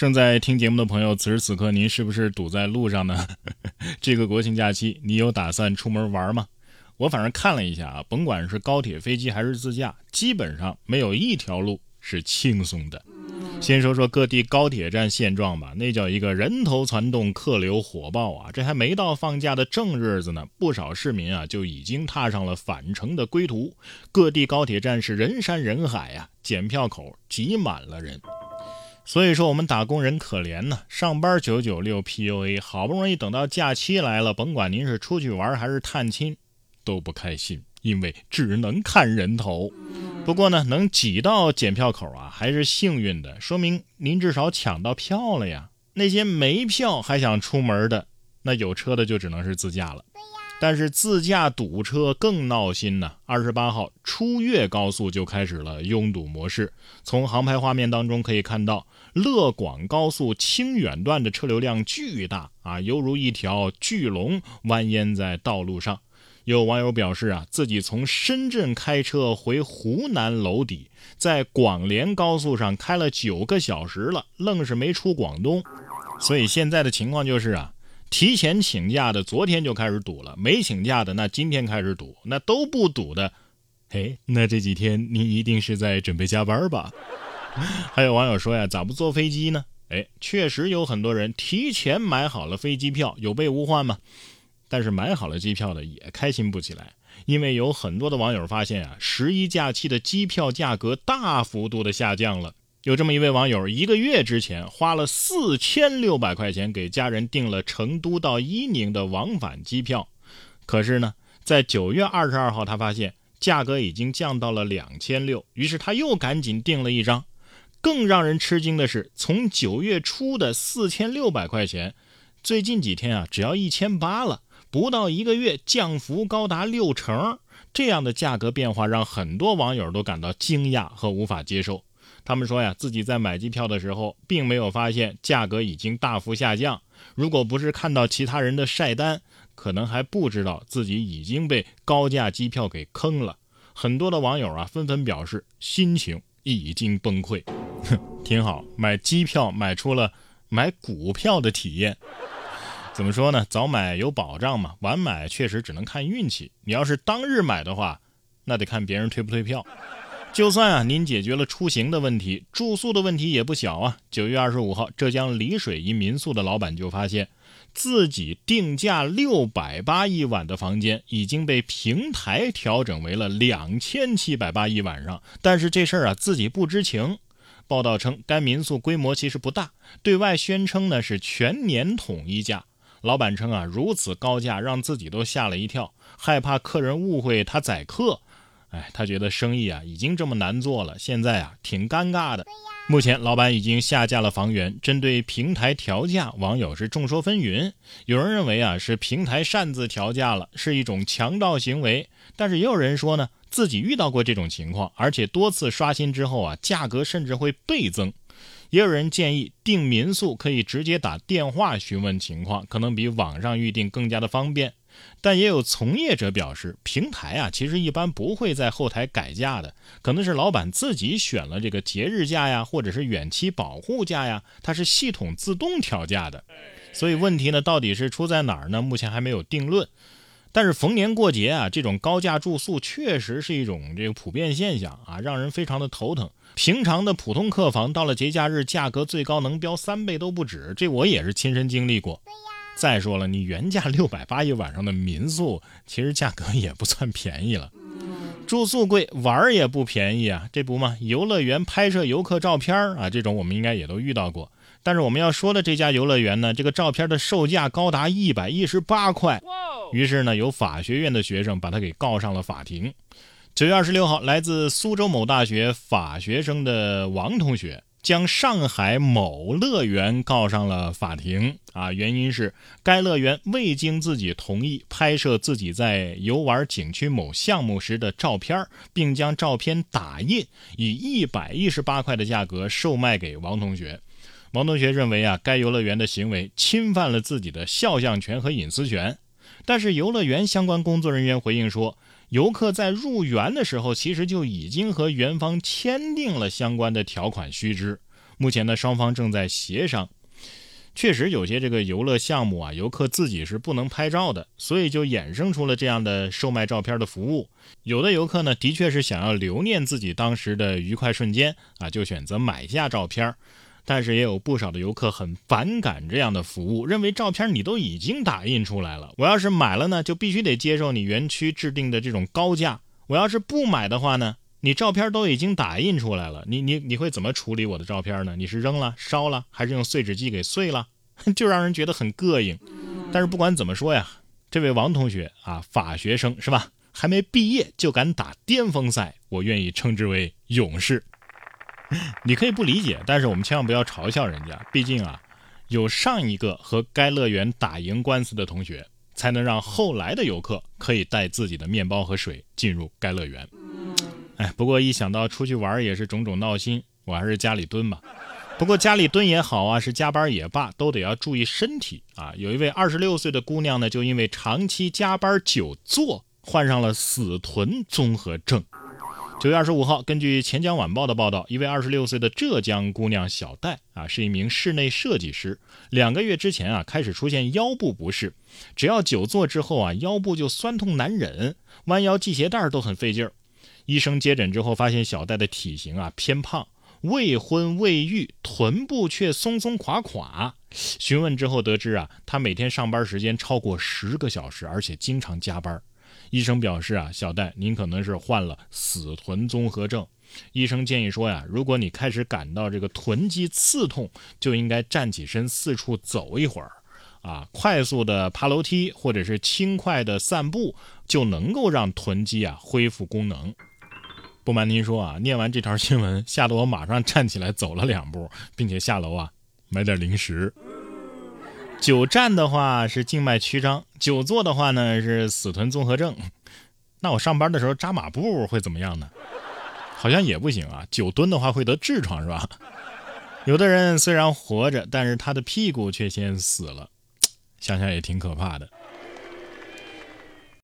正在听节目的朋友，此时此刻您是不是堵在路上呢？这个国庆假期你有打算出门玩吗？我反正看了一下啊，甭管是高铁、飞机还是自驾，基本上没有一条路是轻松的。先说说各地高铁站现状吧，那叫一个人头攒动，客流火爆啊！这还没到放假的正日子呢，不少市民啊就已经踏上了返程的归途。各地高铁站是人山人海啊，检票口挤满了人。所以说我们打工人可怜呢，上班996 PUA， 好不容易等到假期来了，甭管您是出去玩还是探亲，都不开心，因为只能看人头。不过呢，能挤到检票口啊，还是幸运的，说明您至少抢到票了呀。那些没票还想出门的，那有车的就只能是自驾了。但是自驾堵车更闹心呢。28号出越高速就开始了拥堵模式。从航拍画面当中可以看到，乐广高速清远段的车流量巨大啊，犹如一条巨龙蜿蜒在道路上。有网友表示啊，自己从深圳开车回湖南娄底，在广连高速上开了9个小时了，愣是没出广东。所以现在的情况就是啊，提前请假的昨天就开始堵了，没请假的那今天开始堵，那都不堵的，嘿，那这几天您一定是在准备加班吧？还有网友说呀，咋不坐飞机呢？哎，确实有很多人提前买好了飞机票，有备无患嘛。但是买好了机票的也开心不起来，因为有很多的网友发现啊，11假期的机票价格大幅度的下降了。有这么一位网友，1个月之前花了4600块钱给家人订了成都到伊宁的往返机票，可是呢，在9月22号他发现价格已经降到了2600，于是他又赶紧订了一张。更让人吃惊的是，从9月初的4600块钱，最近几天啊，只要1800了。不到1个月，降幅高达60%，这样的价格变化让很多网友都感到惊讶和无法接受。他们说呀，自己在买机票的时候并没有发现价格已经大幅下降，如果不是看到其他人的晒单，可能还不知道自己已经被高价机票给坑了。很多的网友啊，纷纷表示心情已经崩溃。挺好，买机票买出了买股票的体验。怎么说呢？早买有保障嘛，晚买确实只能看运气。你要是当日买的话，那得看别人退不退票。就算啊，您解决了出行的问题，住宿的问题也不小啊。9月25号，浙江丽水一民宿的老板就发现，自己定价680一晚的房间已经被平台调整为了2780一晚上，但是这事儿啊，自己不知情。报道称，该民宿规模其实不大，对外宣称呢是全年统一价。老板称啊，如此高价让自己都吓了一跳，害怕客人误会他宰客。哎，他觉得生意啊已经这么难做了，现在啊挺尴尬的。目前老板已经下架了房源。针对平台调价，网友是众说纷纭。有人认为啊是平台擅自调价了，是一种强盗行为。但是也有人说呢，自己遇到过这种情况，而且多次刷新之后啊，价格甚至会倍增。也有人建议订民宿可以直接打电话询问情况，可能比网上预订更加的方便。但也有从业者表示，平台啊其实一般不会在后台改价的，可能是老板自己选了这个节日价呀，或者是远期保护价呀，它是系统自动调价的。所以问题呢，到底是出在哪儿呢？目前还没有定论。但是逢年过节啊，这种高价住宿确实是一种这个普遍现象啊，让人非常的头疼。平常的普通客房到了节假日，价格最高能飙3倍都不止，这我也是亲身经历过。再说了，你原价680一晚上的民宿，其实价格也不算便宜了。住宿贵，玩也不便宜啊，这不嘛，游乐园拍摄游客照片啊，这种我们应该也都遇到过。但是我们要说的这家游乐园呢，这个照片的售价高达118块。于是呢，有法学院的学生把他给告上了法庭。9月26号，来自苏州某大学法学生的王同学将上海某乐园告上了法庭啊，原因是该乐园未经自己同意拍摄自己在游玩景区某项目时的照片，并将照片打印，以118块的价格售卖给王同学。王同学认为啊，该游乐园的行为侵犯了自己的肖像权和隐私权。但是游乐园相关工作人员回应说，游客在入园的时候其实就已经和园方签订了相关的条款须知。目前呢，双方正在协商。确实有些这个游乐项目啊，游客自己是不能拍照的，所以就衍生出了这样的售卖照片的服务。有的游客呢，的确是想要留念自己当时的愉快瞬间啊，就选择买下照片。但是也有不少的游客很反感这样的服务，认为照片你都已经打印出来了，我要是买了呢，就必须得接受你园区制定的这种高价。我要是不买的话呢，你照片都已经打印出来了，你会怎么处理我的照片呢？你是扔了、烧了，还是用碎纸机给碎了？就让人觉得很膈应。但是不管怎么说呀，这位王同学啊，法学生是吧？还没毕业就敢打巅峰赛，我愿意称之为勇士。你可以不理解，但是我们千万不要嘲笑人家，毕竟啊，有上一个和该乐园打赢官司的同学，才能让后来的游客可以带自己的面包和水进入该乐园。哎，不过一想到出去玩也是种种闹心，我还是家里蹲吧。不过家里蹲也好啊，是加班也罢，都得要注意身体啊。有一位26岁的姑娘呢，就因为长期加班久坐，患上了死臀综合症。9月25号，根据钱江晚报的报道，一位26岁的浙江姑娘小戴啊，是一名室内设计师。2个月之前啊，开始出现腰部不适，只要久坐之后啊，腰部就酸痛难忍，弯腰系鞋带都很费劲儿。医生接诊之后发现小戴的体型啊偏胖，未婚未育，臀部却松松垮垮。询问之后得知啊，她每天上班时间超过10个小时，而且经常加班。医生表示啊，小戴您可能是患了死臀综合症。医生建议说呀，如果你开始感到这个臀肌刺痛，就应该站起身四处走一会儿。啊，快速的爬楼梯或者是轻快的散步，就能够让臀肌啊恢复功能。不瞒您说啊，念完这条新闻，吓得我马上站起来走了2步，并且下楼啊买点零食。久站的话是静脉曲张，久坐的话呢是死臀综合症。那我上班的时候扎马步会怎么样呢？好像也不行啊，久蹲的话会得痔疮是吧？有的人虽然活着，但是他的屁股却先死了，想想也挺可怕的。